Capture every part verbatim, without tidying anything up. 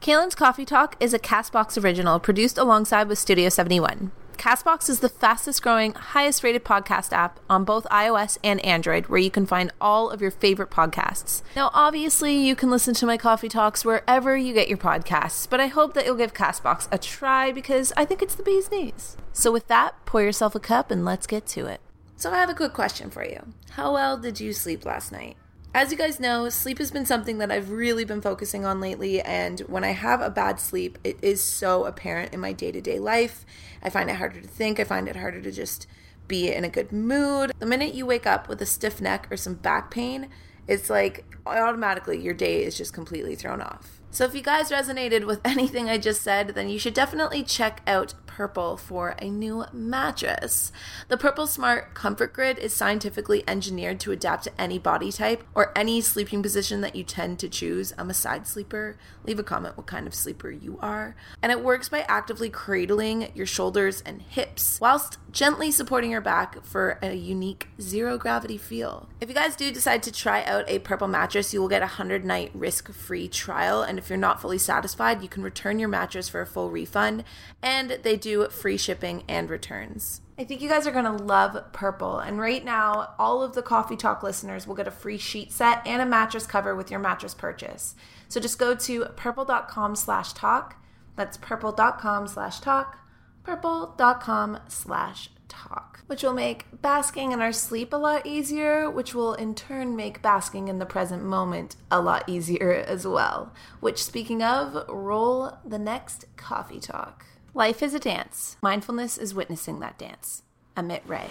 Kaylin's Coffee Talk is a Castbox original produced alongside with Studio seventy-one. Castbox is the fastest-growing, highest-rated podcast app on both iOS and Android, where you can find all of your favorite podcasts. Now, obviously, you can listen to my coffee talks wherever you get your podcasts, but I hope that you'll give Castbox a try because I think it's the bee's knees. So with that, pour yourself a cup and let's get to it. So I have a quick question for you. How well did you sleep last night? As you guys know, sleep has been something that I've really been focusing on lately, and when I have a bad sleep, it is so apparent in my day-to-day life. I find it harder to think. I find it harder to just be in a good mood. The minute you wake up with a stiff neck or some back pain, it's like automatically your day is just completely thrown off. So if you guys resonated with anything I just said, then you should definitely check out Purple for a new mattress. The Purple Smart Comfort Grid is scientifically engineered to adapt to any body type or any sleeping position that you tend to choose. I'm a side sleeper. Leave a comment what kind of sleeper you are. And it works by actively cradling your shoulders and hips whilst gently supporting your back for a unique zero-gravity feel. If you guys do decide to try out a Purple mattress, you will get a one hundred night risk-free trial, and if you're not fully satisfied, you can return your mattress for a full refund, and they do free shipping and returns. I think you guys are going to love Purple, and right now, all of the Coffee Talk listeners will get a free sheet set and a mattress cover with your mattress purchase. So just go to purple.com slash talk. That's purple.com slash talk. Purple.com slash talk, which will make basking in our sleep a lot easier, which will in turn make basking in the present moment a lot easier as well. Which, speaking of, roll the next coffee talk. Life is a dance. Mindfulness is witnessing that dance. Amit Ray.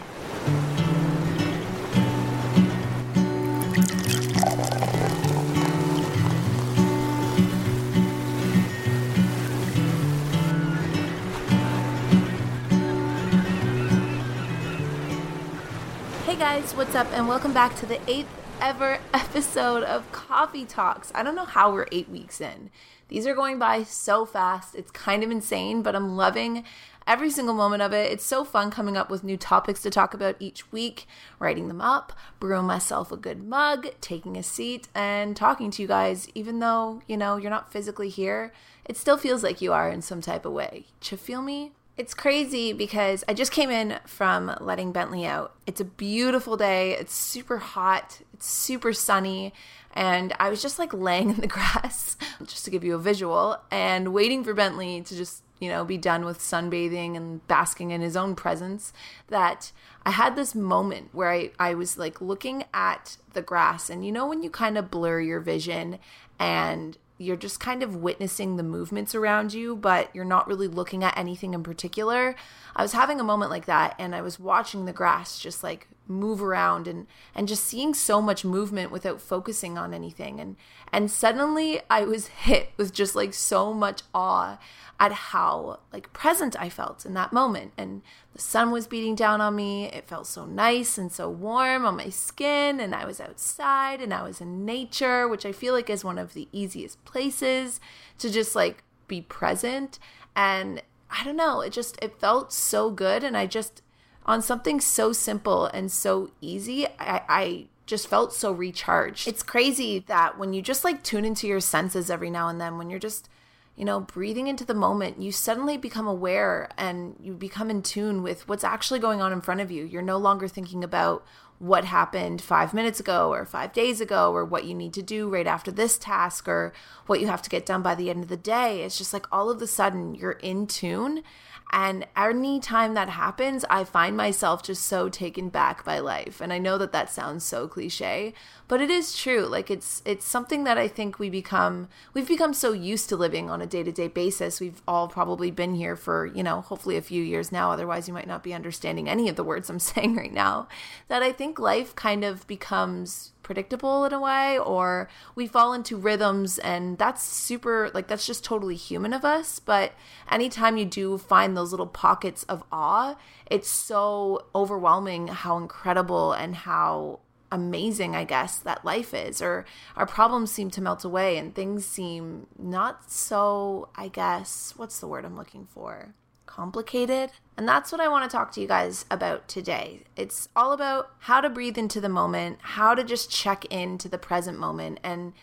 Hey guys, what's up, and welcome back to the eighth ever episode of Coffee Talks. I don't know how we're eight weeks in. These are going by so fast. It's kind of insane, but I'm loving every single moment of it. It's so fun coming up with new topics to talk about each week, writing them up, brewing myself a good mug, taking a seat, and talking to you guys. Even though, you know, you're not physically here, it still feels like you are in some type of way. Do you feel me? It's crazy because I just came in from letting Bentley out. It's a beautiful day. It's super hot. It's super sunny. And I was just like laying in the grass, just to give you a visual, and waiting for Bentley to just, you know, be done with sunbathing and basking in his own presence, that I had this moment where I, I was like looking at the grass. And you know when you kind of blur your vision and you're just kind of witnessing the movements around you, but you're not really looking at anything in particular. I was having a moment like that, and I was watching the grass just like move around and, and just seeing so much movement without focusing on anything. And, and suddenly I was hit with just like so much awe at how like present I felt in that moment. And the sun was beating down on me. It felt so nice and so warm on my skin. And I was outside and I was in nature, which I feel like is one of the easiest places to just like be present. And I don't know, it just, it felt so good. And I just, on something so simple and so easy, I, I just felt so recharged. It's crazy that when you just like tune into your senses every now and then, when you're just, you know, breathing into the moment, you suddenly become aware and you become in tune with what's actually going on in front of you. You're no longer thinking about what happened five minutes ago or five days ago or what you need to do right after this task or what you have to get done by the end of the day. It's just like all of a sudden you're in tune. And any time that happens, I find myself just so taken back by life. And I know that that sounds so cliche, but it is true. Like it's it's something that I think we become, we've become so used to living on a day-to-day basis. We've all probably been here for, you know, hopefully a few years now. Otherwise, you might not be understanding any of the words I'm saying right now. That I think life kind of becomes predictable in a way, or we fall into rhythms, and that's super, like, that's just totally human of us. But anytime you do find those little pockets of awe, it's so overwhelming how incredible and how amazing, I guess, that life is. Or our problems seem to melt away and things seem not so, I guess, what's the word I'm looking for? Complicated. And that's what I want to talk to you guys about today. It's all about how to breathe into the moment, how to just check into the present moment. And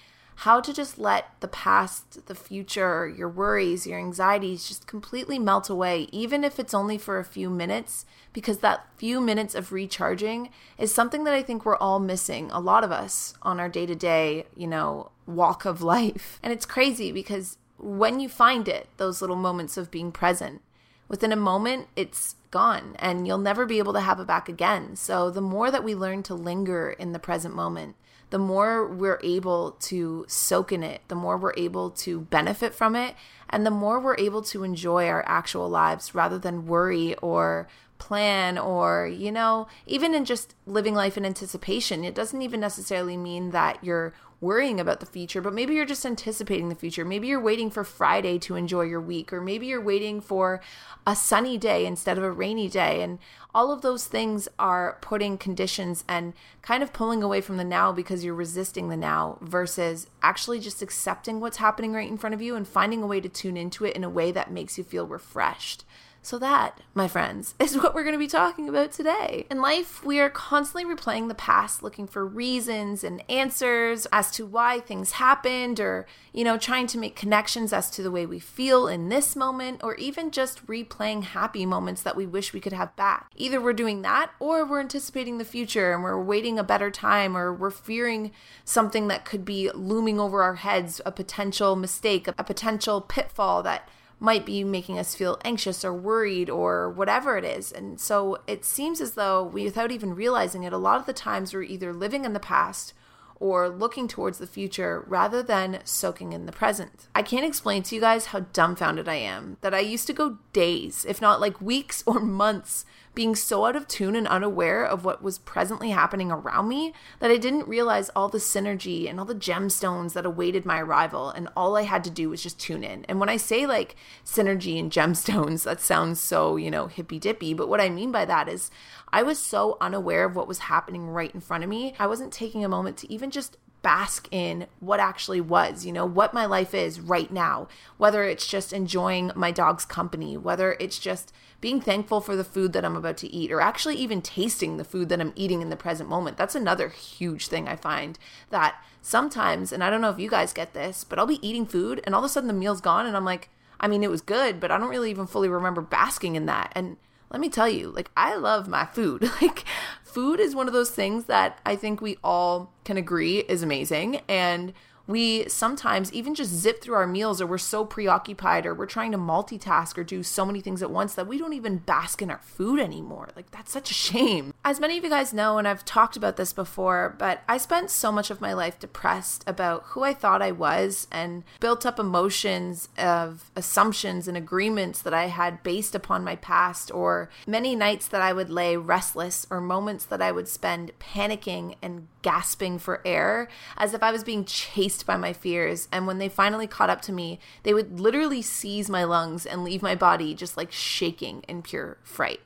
how to just let the past, the future, your worries, your anxieties just completely melt away, even if it's only for a few minutes, because that few minutes of recharging is something that I think we're all missing, a lot of us, on our day-to-day, you know, walk of life. And it's crazy because when you find it, those little moments of being present, within a moment, it's gone and you'll never be able to have it back again. So the more that we learn to linger in the present moment, the more we're able to soak in it, the more we're able to benefit from it, and the more we're able to enjoy our actual lives rather than worry or plan or, you know, even in just living life in anticipation. It doesn't even necessarily mean that you're worrying about the future, but maybe you're just anticipating the future. Maybe you're waiting for Friday to enjoy your week, or maybe you're waiting for a sunny day instead of a rainy day. And all of those things are putting conditions and kind of pulling away from the now because you're resisting the now versus actually just accepting what's happening right in front of you and finding a way to tune into it in a way that makes you feel refreshed. So that, my friends, is what we're going to be talking about today. In life, we are constantly replaying the past, looking for reasons and answers as to why things happened, or, you know, trying to make connections as to the way we feel in this moment, or even just replaying happy moments that we wish we could have back. Either we're doing that, or we're anticipating the future and we're waiting a better time, or we're fearing something that could be looming over our heads, a potential mistake, a potential pitfall that might be making us feel anxious or worried or whatever it is. And so it seems as though, we, without even realizing it, a lot of the times we're either living in the past or looking towards the future rather than soaking in the present. I can't explain to you guys how dumbfounded I am that I used to go days, if not like weeks or months, being so out of tune and unaware of what was presently happening around me that I didn't realize all the synergy and all the gemstones that awaited my arrival, and all I had to do was just tune in. And when I say like synergy and gemstones, that sounds so, you know, hippy-dippy, but what I mean by that is I was so unaware of what was happening right in front of me. I wasn't taking a moment to even just bask in what actually was, you know, what my life is right now, whether it's just enjoying my dog's company, whether it's just being thankful for the food that I'm about to eat, or actually even tasting the food that I'm eating in the present moment. That's another huge thing I find, that sometimes, and I don't know if you guys get this, but I'll be eating food and all of a sudden the meal's gone and I'm like, I mean, it was good, but I don't really even fully remember basking in that. And let me tell you, like, I love my food. Like, food is one of those things that I think we all can agree is amazing. And we sometimes even just zip through our meals, or we're so preoccupied, or we're trying to multitask or do so many things at once that we don't even bask in our food anymore. Like, that's such a shame. As many of you guys know, and I've talked about this before, but I spent so much of my life depressed about who I thought I was, and built up emotions of assumptions and agreements that I had based upon my past, or many nights that I would lay restless, or moments that I would spend panicking and gasping for air as if I was being chased by my fears. And when they finally caught up to me, they would literally seize my lungs and leave my body just like shaking in pure fright.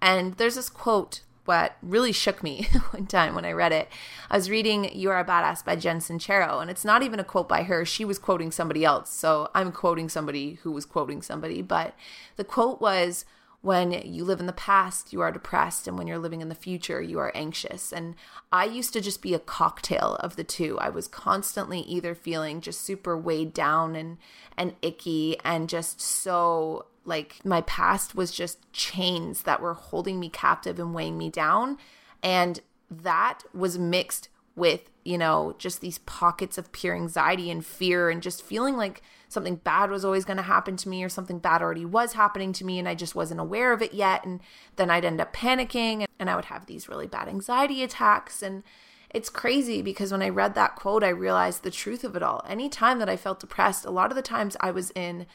And there's this quote that really shook me one time when I read it. I was reading You Are a Badass by Jen Sincero, and it's not even a quote by her. She was quoting somebody else, so I'm quoting somebody who was quoting somebody. But the quote was, when you live in the past, you are depressed, and when you're living in the future, you are anxious. And I used to just be a cocktail of the two. I was constantly either feeling just super weighed down and and icky, and just so like my past was just chains that were holding me captive and weighing me down. And that was mixed with, you know, just these pockets of pure anxiety and fear, and just feeling like something bad was always going to happen to me, or something bad already was happening to me and I just wasn't aware of it yet. And then I'd end up panicking, and I would have these really bad anxiety attacks. And it's crazy because when I read that quote, I realized the truth of it all. Anytime that I felt depressed, a lot of the times I was in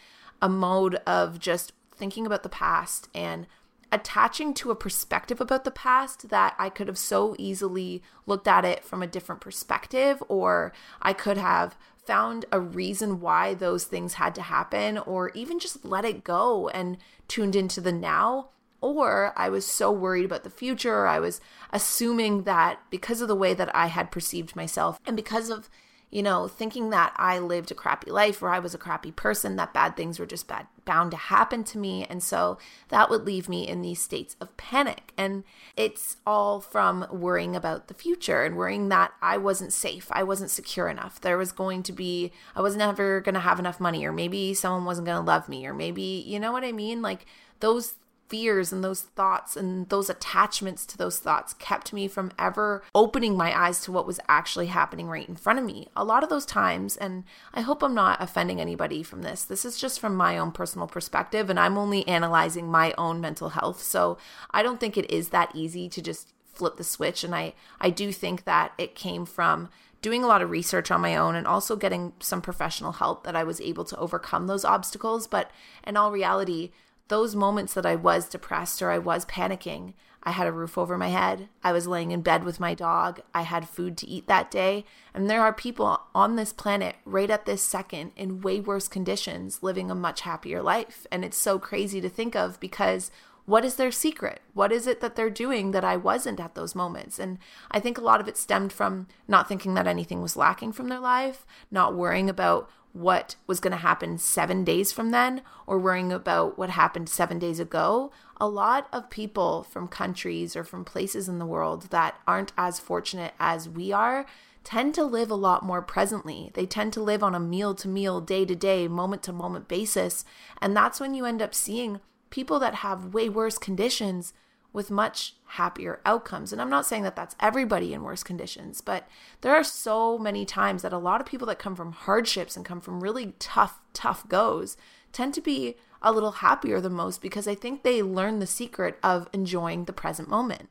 a mode of just thinking about the past and attaching to a perspective about the past that I could have so easily looked at it from a different perspective, or I could have found a reason why those things had to happen, or even just let it go and tuned into the now. Or I was so worried about the future. I was assuming that because of the way that I had perceived myself, and because of you know, thinking that I lived a crappy life or I was a crappy person, that bad things were just bad, bound to happen to me. And so that would leave me in these states of panic. And it's all from worrying about the future and worrying that I wasn't safe. I wasn't secure enough. There was going to be, I was never going to have enough money, or maybe someone wasn't going to love me, or maybe, you know what I mean? Like those fears and those thoughts and those attachments to those thoughts kept me from ever opening my eyes to what was actually happening right in front of me. A lot of those times, and I hope I'm not offending anybody from this, this is just from my own personal perspective, and I'm only analyzing my own mental health. So I don't think it is that easy to just flip the switch. And I, I do think that it came from doing a lot of research on my own and also getting some professional help that I was able to overcome those obstacles. But in all reality, those moments that I was depressed or I was panicking, I had a roof over my head. I was laying in bed with my dog. I had food to eat that day. And there are people on this planet right at this second in way worse conditions living a much happier life. And it's so crazy to think of, because what is their secret? What is it that they're doing that I wasn't at those moments? And I think a lot of it stemmed from not thinking that anything was lacking from their life, not worrying about what was going to happen seven days from then, or worrying about what happened seven days ago. A lot of people from countries or from places in the world that aren't as fortunate as we are tend to live a lot more presently. They tend to live on a meal-to-meal, day-to-day, moment-to-moment basis. And that's when you end up seeing people that have way worse conditions with much happier outcomes. And I'm not saying that that's everybody in worse conditions, but there are so many times that a lot of people that come from hardships and come from really tough, tough goes tend to be a little happier than most, because I think they learn the secret of enjoying the present moment.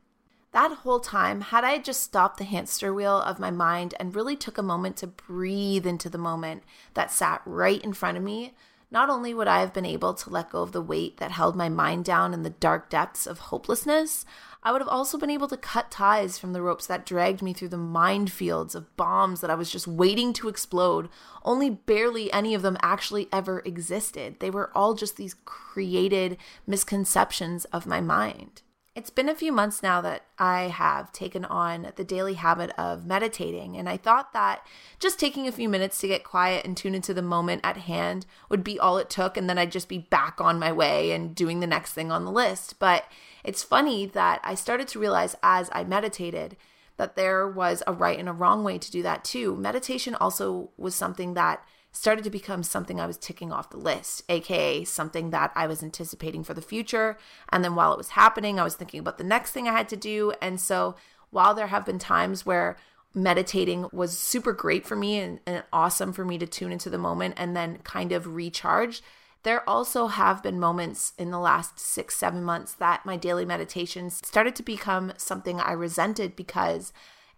That whole time, had I just stopped the hamster wheel of my mind and really took a moment to breathe into the moment that sat right in front of me, not only would I have been able to let go of the weight that held my mind down in the dark depths of hopelessness, I would have also been able to cut ties from the ropes that dragged me through the minefields of bombs that I was just waiting to explode. Only barely any of them actually ever existed. They were all just these created misconceptions of my mind. It's been a few months now that I have taken on the daily habit of meditating, and I thought that just taking a few minutes to get quiet and tune into the moment at hand would be all it took, and then I'd just be back on my way and doing the next thing on the list. But it's funny that I started to realize as I meditated that there was a right and a wrong way to do that too. Meditation also was something that started to become something I was ticking off the list, aka something that I was anticipating for the future. And then while it was happening, I was thinking about the next thing I had to do. And so while there have been times where meditating was super great for me and, and awesome for me to tune into the moment and then kind of recharge, there also have been moments in the last six, seven months that my daily meditations started to become something I resented, because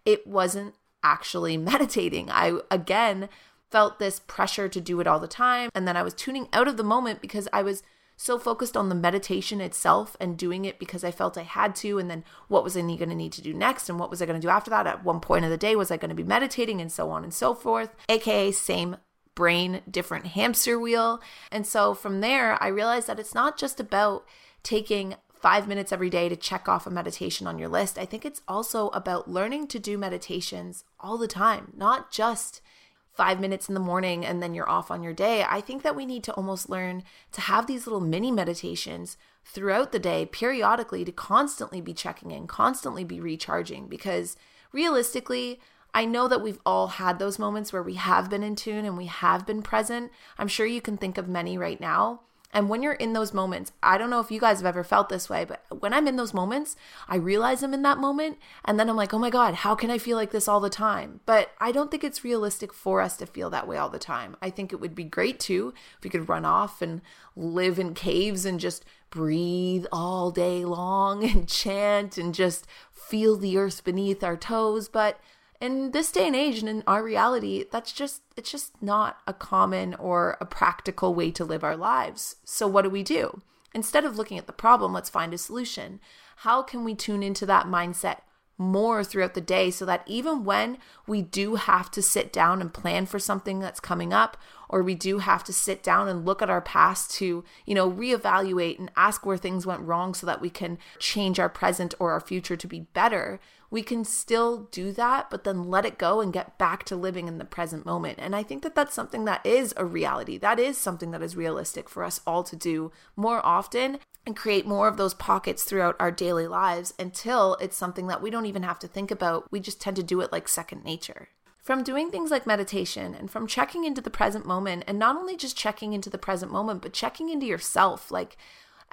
it wasn't actually meditating. I, again, felt this pressure to do it all the time. And then I was tuning out of the moment because I was so focused on the meditation itself and doing it because I felt I had to. And then what was I going to need to do next? And what was I going to do after that? At one point of the day, was I going to be meditating, and so on and so forth, aka same brain, different hamster wheel. And so from there, I realized that it's not just about taking five minutes every day to check off a meditation on your list. I think it's also about learning to do meditations all the time, not just five minutes in the morning and then you're off on your day. I think that we need to almost learn to have these little mini meditations throughout the day, periodically, to constantly be checking in, constantly be recharging, because realistically, I know that we've all had those moments where we have been in tune and we have been present. I'm sure you can think of many right now. And when you're in those moments, I don't know if you guys have ever felt this way, but when I'm in those moments, I realize I'm in that moment. And then I'm like, oh my God, how can I feel like this all the time? But I don't think it's realistic for us to feel that way all the time. I think it would be great too if we could run off and live in caves and just breathe all day long and chant and just feel the earth beneath our toes. But in this day and age and in our reality, that's just, it's just not a common or a practical way to live our lives. So what do we do? Instead of looking at the problem, let's find a solution. How can we tune into that mindset more throughout the day, so that even when we do have to sit down and plan for something that's coming up, or we do have to sit down and look at our past to, you know, reevaluate and ask where things went wrong so that we can change our present or our future to be better, we can still do that, but then let it go and get back to living in the present moment. And I think that that's something that is a reality. That is something that is realistic for us all to do more often and create more of those pockets throughout our daily lives until it's something that we don't even have to think about. We just tend to do it like second nature. From doing things like meditation and from checking into the present moment, and not only just checking into the present moment, but checking into yourself. Like,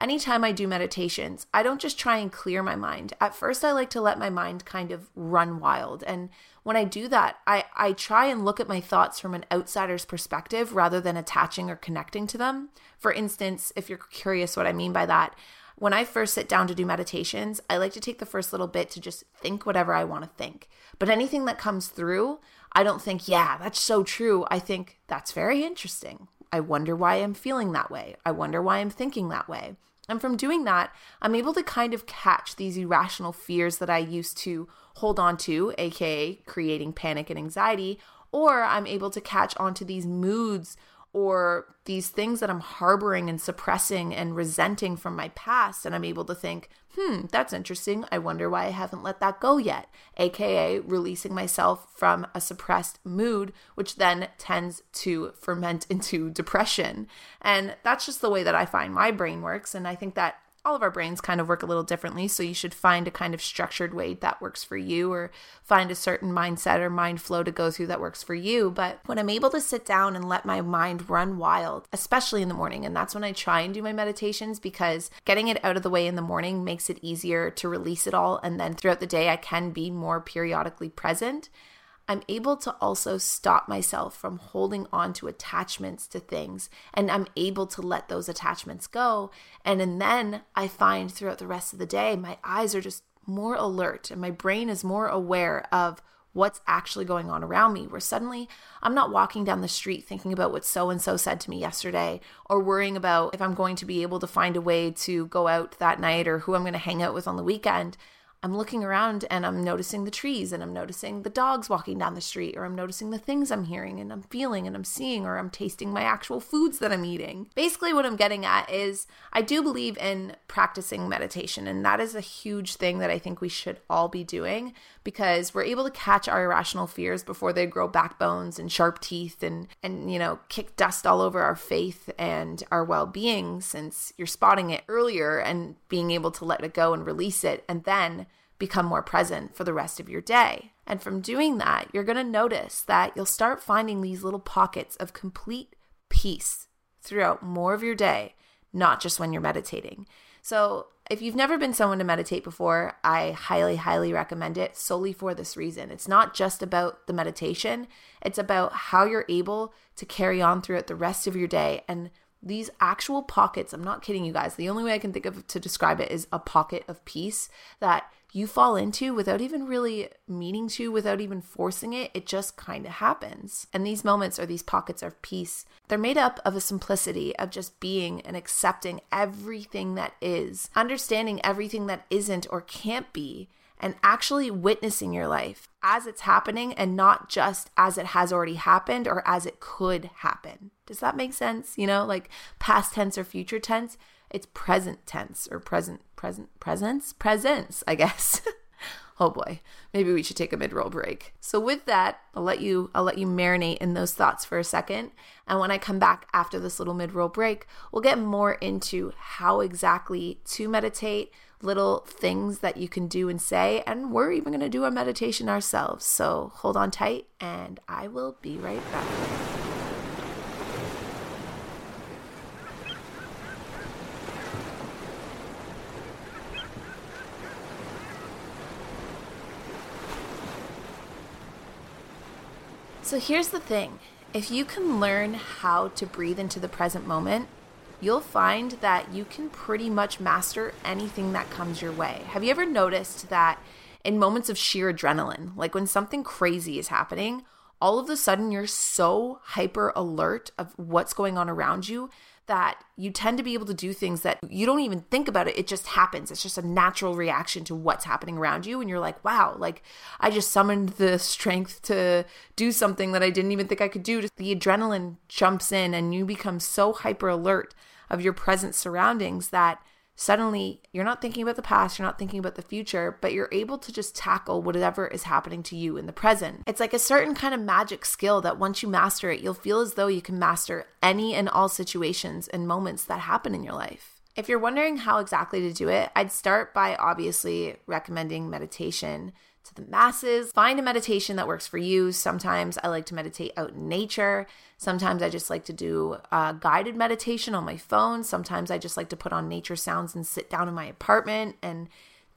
anytime I do meditations, I don't just try and clear my mind. At first, I like to let my mind kind of run wild. And when I do that, I, I try and look at my thoughts from an outsider's perspective rather than attaching or connecting to them. For instance, if you're curious what I mean by that, when I first sit down to do meditations, I like to take the first little bit to just think whatever I want to think. But anything that comes through, I don't think, yeah, that's so true. I think, that's very interesting. I wonder why I'm feeling that way. I wonder why I'm thinking that way. And from doing that, I'm able to kind of catch these irrational fears that I used to hold on to, aka creating panic and anxiety, or I'm able to catch onto these moods or these things that I'm harboring and suppressing and resenting from my past. And I'm able to think, hmm, that's interesting. I wonder why I haven't let that go yet, aka releasing myself from a suppressed mood, which then tends to ferment into depression. And that's just the way that I find my brain works. And I think that all of our brains kind of work a little differently. So you should find a kind of structured way that works for you, or find a certain mindset or mind flow to go through that works for you. But when I'm able to sit down and let my mind run wild, especially in the morning, and that's when I try and do my meditations, because getting it out of the way in the morning makes it easier to release it all. And then throughout the day, I can be more periodically present. I'm able to also stop myself from holding on to attachments to things, and I'm able to let those attachments go. And, and then I find throughout the rest of the day, my eyes are just more alert and my brain is more aware of what's actually going on around me, where suddenly I'm not walking down the street thinking about what so-and-so said to me yesterday, or worrying about if I'm going to be able to find a way to go out that night or who I'm going to hang out with on the weekend. I'm looking around and I'm noticing the trees, and I'm noticing the dogs walking down the street, or I'm noticing the things I'm hearing and I'm feeling and I'm seeing, or I'm tasting my actual foods that I'm eating. Basically, what I'm getting at is I do believe in practicing meditation, and that is a huge thing that I think we should all be doing, because we're able to catch our irrational fears before they grow backbones and sharp teeth and, and you know, kick dust all over our faith and our well-being, since you're spotting it earlier and being able to let it go and release it, and then become more present for the rest of your day. And from doing that, you're going to notice that you'll start finding these little pockets of complete peace throughout more of your day, not just when you're meditating. So if you've never been someone to meditate before, I highly, highly recommend it solely for this reason. It's not just about the meditation. It's about how you're able to carry on throughout the rest of your day. And these actual pockets, I'm not kidding you guys, the only way I can think of to describe it is a pocket of peace that you fall into without even really meaning to, without even forcing it. It just kind of happens. And these moments are these pockets of peace. They're made up of a simplicity of just being and accepting everything that is, understanding everything that isn't or can't be, and actually witnessing your life as it's happening and not just as it has already happened or as it could happen. Does that make sense? You know, like past tense or future tense. It's present tense or present, present, presence, presence, I guess. Oh boy, maybe we should take a mid-roll break. So with that, I'll let you, I'll let you marinate in those thoughts for a second. And when I come back after this little mid-roll break, we'll get more into how exactly to meditate, little things that you can do and say, and we're even going to do a meditation ourselves. So hold on tight and I will be right back. So here's the thing. If you can learn how to breathe into the present moment, you'll find that you can pretty much master anything that comes your way. Have you ever noticed that in moments of sheer adrenaline, like when something crazy is happening, all of a sudden you're so hyper alert of what's going on around you that you tend to be able to do things that you don't even think about it. It just happens. It's just a natural reaction to what's happening around you. And you're like, wow, like I just summoned the strength to do something that I didn't even think I could do. The adrenaline jumps in and you become so hyper alert of your present surroundings that suddenly you're not thinking about the past, you're not thinking about the future, but you're able to just tackle whatever is happening to you in the present. It's like a certain kind of magic skill that once you master it, you'll feel as though you can master any and all situations and moments that happen in your life. If you're wondering how exactly to do it, I'd start by obviously recommending meditation to the masses. Find a meditation that works for you. Sometimes I like to meditate out in nature. Sometimes I just like to do a guided meditation on my phone. Sometimes I just like to put on nature sounds and sit down in my apartment. And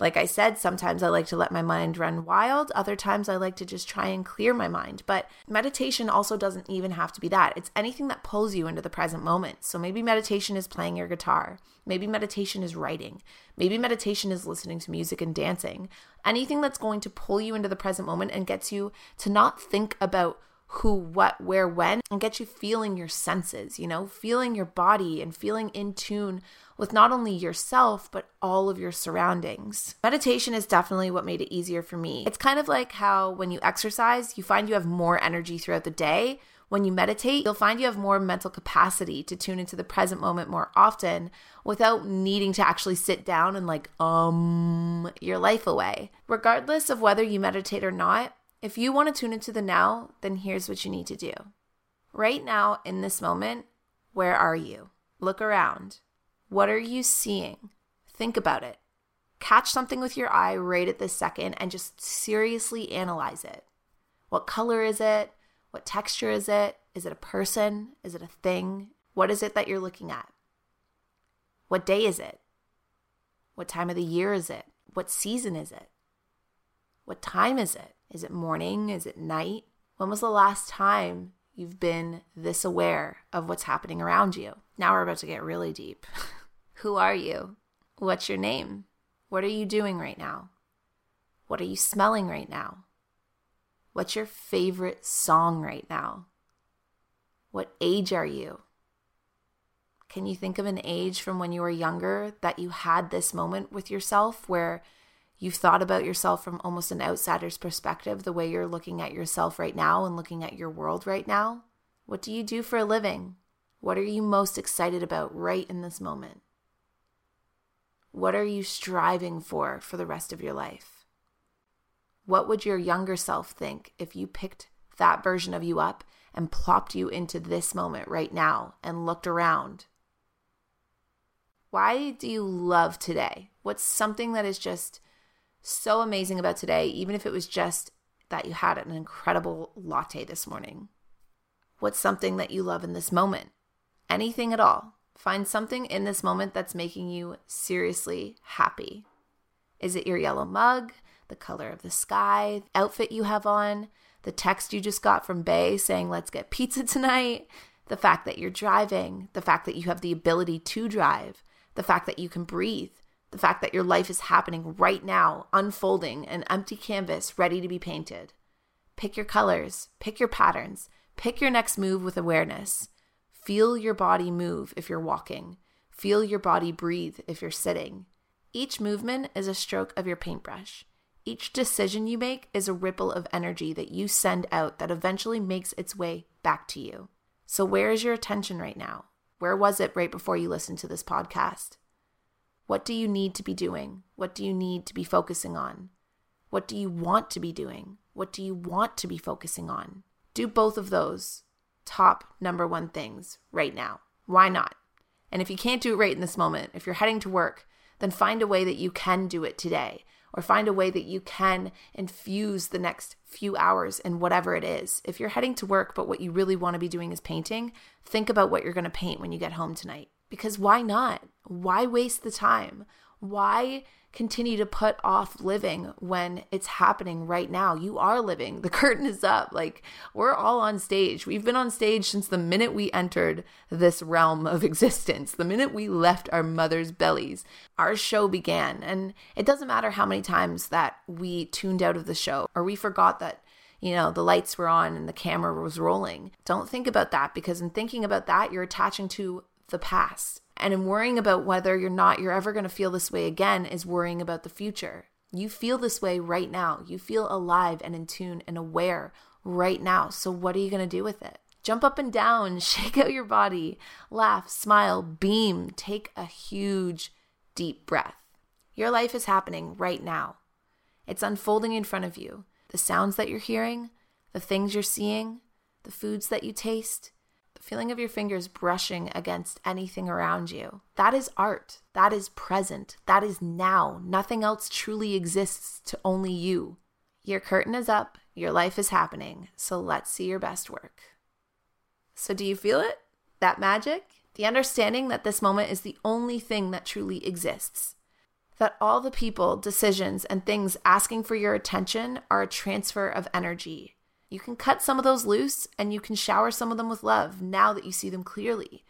like I said, sometimes I like to let my mind run wild. Other times I like to just try and clear my mind. But meditation also doesn't even have to be that. It's anything that pulls you into the present moment. So maybe meditation is playing your guitar. Maybe meditation is writing. Maybe meditation is listening to music and dancing. Anything that's going to pull you into the present moment and gets you to not think about who, what, where, when, and get you feeling your senses, you know, feeling your body and feeling in tune with not only yourself, but all of your surroundings. Meditation is definitely what made it easier for me. It's kind of like how when you exercise, you find you have more energy throughout the day. When you meditate, you'll find you have more mental capacity to tune into the present moment more often without needing to actually sit down and like, um, your life away. Regardless of whether you meditate or not, if you want to tune into the now, then here's what you need to do. Right now, in this moment, where are you? Look around. What are you seeing? Think about it. Catch something with your eye right at this second and just seriously analyze it. What color is it? What texture is it? Is it a person? Is it a thing? What is it that you're looking at? What day is it? What time of the year is it? What season is it? What time is it? Is it morning? Is it night? When was the last time you've been this aware of what's happening around you? Now we're about to get really deep. Who are you? What's your name? What are you doing right now? What are you smelling right now? What's your favorite song right now? What age are you? Can you think of an age from when you were younger that you had this moment with yourself where you've thought about yourself from almost an outsider's perspective, the way you're looking at yourself right now and looking at your world right now? What do you do for a living? What are you most excited about right in this moment? What are you striving for for the rest of your life? What would your younger self think if you picked that version of you up and plopped you into this moment right now and looked around? Why do you love today? What's something that is just so amazing about today, even if it was just that you had an incredible latte this morning? What's something that you love in this moment? Anything at all. Find something in this moment that's making you seriously happy. Is it your yellow mug, the color of the sky, the outfit you have on, the text you just got from Bay saying, let's get pizza tonight, the fact that you're driving, the fact that you have the ability to drive, the fact that you can breathe, the fact that your life is happening right now, unfolding, an empty canvas ready to be painted. Pick your colors, pick your patterns, pick your next move with awareness. Feel your body move if you're walking. Feel your body breathe if you're sitting. Each movement is a stroke of your paintbrush. Each decision you make is a ripple of energy that you send out that eventually makes its way back to you. So where is your attention right now? Where was it right before you listened to this podcast? What do you need to be doing? What do you need to be focusing on? What do you want to be doing? What do you want to be focusing on? Do both of those top number one things right now. Why not? And if you can't do it right in this moment, if you're heading to work, then find a way that you can do it today, or find a way that you can infuse the next few hours in whatever it is. If you're heading to work, but what you really want to be doing is painting, think about what you're going to paint when you get home tonight. Because why not? Why waste the time? Why continue to put off living when it's happening right now? You are living. The curtain is up. Like, we're all on stage. We've been on stage since the minute we entered this realm of existence, the minute we left our mother's bellies. Our show began. And it doesn't matter how many times that we tuned out of the show or we forgot that, you know, the lights were on and the camera was rolling. Don't think about that, because in thinking about that, you're attaching to the past. And in worrying about whether or not you're ever going to feel this way again is worrying about the future. You feel this way right now. You feel alive and in tune and aware right now. So what are you going to do with it? Jump up and down, shake out your body, laugh, smile, beam, take a huge deep breath. Your life is happening right now. It's unfolding in front of you. The sounds that you're hearing, the things you're seeing, the foods that you taste, the feeling of your fingers brushing against anything around you. That is art. That is present. That is now. Nothing else truly exists to only you. Your curtain is up. Your life is happening. So let's see your best work. So do you feel it? That magic? The understanding that this moment is the only thing that truly exists. That all the people, decisions, and things asking for your attention are a transfer of energy. You can cut some of those loose and you can shower some of them with love now that you see them clearly.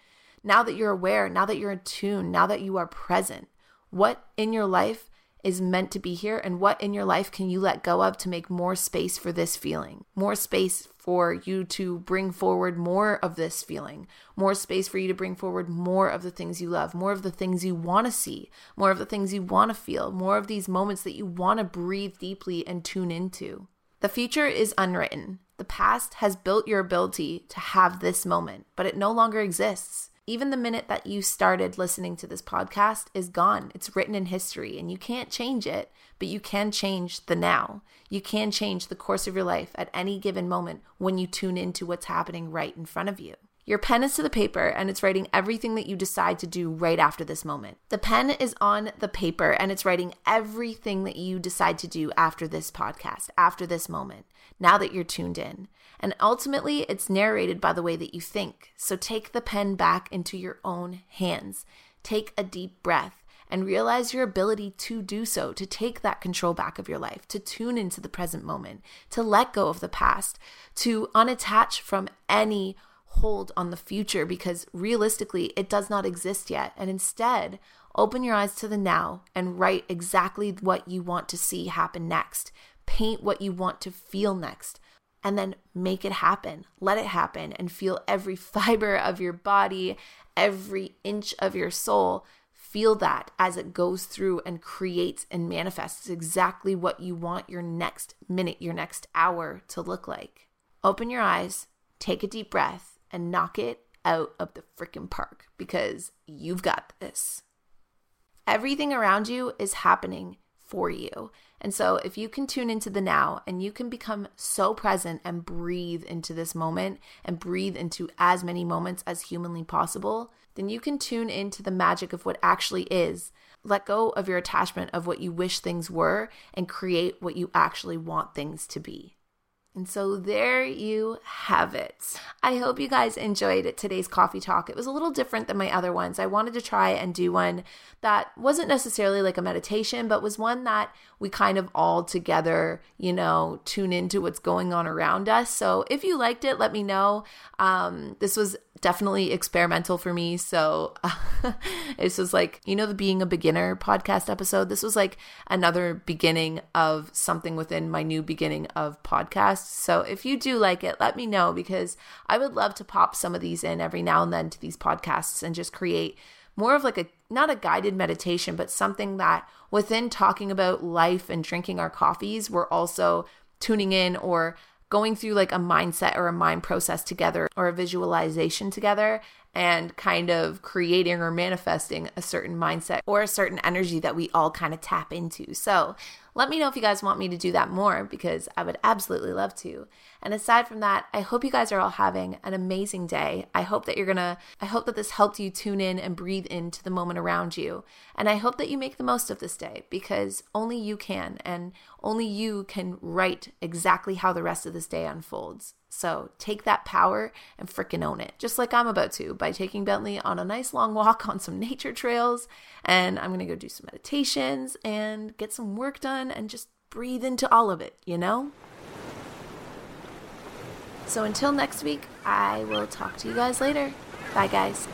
Now that you're aware, now that you're in tune, now that you are present. What in your life is meant to be here and what in your life can you let go of to make more space for this feeling? More space for you to bring forward more of this feeling, more space for you to bring forward more of the things you love, more of the things you want to see, more of the things you want to feel, more of these moments that you want to breathe deeply and tune into. The future is unwritten. The past has built your ability to have this moment, but it no longer exists. Even the minute that you started listening to this podcast is gone. It's written in history and you can't change it, but you can change the now. You can change the course of your life at any given moment when you tune into what's happening right in front of you. Your pen is to the paper and it's writing everything that you decide to do right after this moment. The pen is on the paper and it's writing everything that you decide to do after this podcast, after this moment, now that you're tuned in. And ultimately, it's narrated by the way that you think. So take the pen back into your own hands. Take a deep breath and realize your ability to do so, to take that control back of your life, to tune into the present moment, to let go of the past, to unattach from any hold on the future because realistically it does not exist yet, and instead open your eyes to the now and write exactly what you want to see happen next, paint what you want to feel next, and then make it happen. Let it happen and feel every fiber of your body, every inch of your soul. Feel that as it goes through and creates and manifests exactly what you want your next minute, your next hour to look like. Open your eyes, take a deep breath, and knock it out of the freaking park because you've got this. Everything around you is happening for you. And so if you can tune into the now and you can become so present and breathe into this moment and breathe into as many moments as humanly possible, then you can tune into the magic of what actually is. Let go of your attachment of what you wish things were and create what you actually want things to be. And so there you have it. I hope you guys enjoyed today's coffee talk. It was a little different than my other ones. I wanted to try and do one that wasn't necessarily like a meditation, but was one that we kind of all together, you know, tune into what's going on around us. So if you liked it, let me know. Um, this was definitely experimental for me. So uh, this was like, you know, the Being a Beginner podcast episode. This was like another beginning of something within my new beginning of podcasts. So if you do like it, let me know because I would love to pop some of these in every now and then to these podcasts and just create more of like a, not a guided meditation, but something that within talking about life and drinking our coffees, we're also tuning in or going through like a mindset or a mind process together or a visualization together and kind of creating or manifesting a certain mindset or a certain energy that we all kind of tap into. So let me know if you guys want me to do that more because I would absolutely love to. And aside from that, I hope you guys are all having an amazing day. I hope that you're gonna, I hope that this helped you tune in and breathe into the moment around you. And I hope that you make the most of this day because only you can, and only you can write exactly how the rest of this day unfolds. So take that power and freaking own it, just like I'm about to by taking Bentley on a nice long walk on some nature trails. And I'm going to go do some meditations and get some work done and just breathe into all of it, you know? So until next week, I will talk to you guys later. Bye, guys.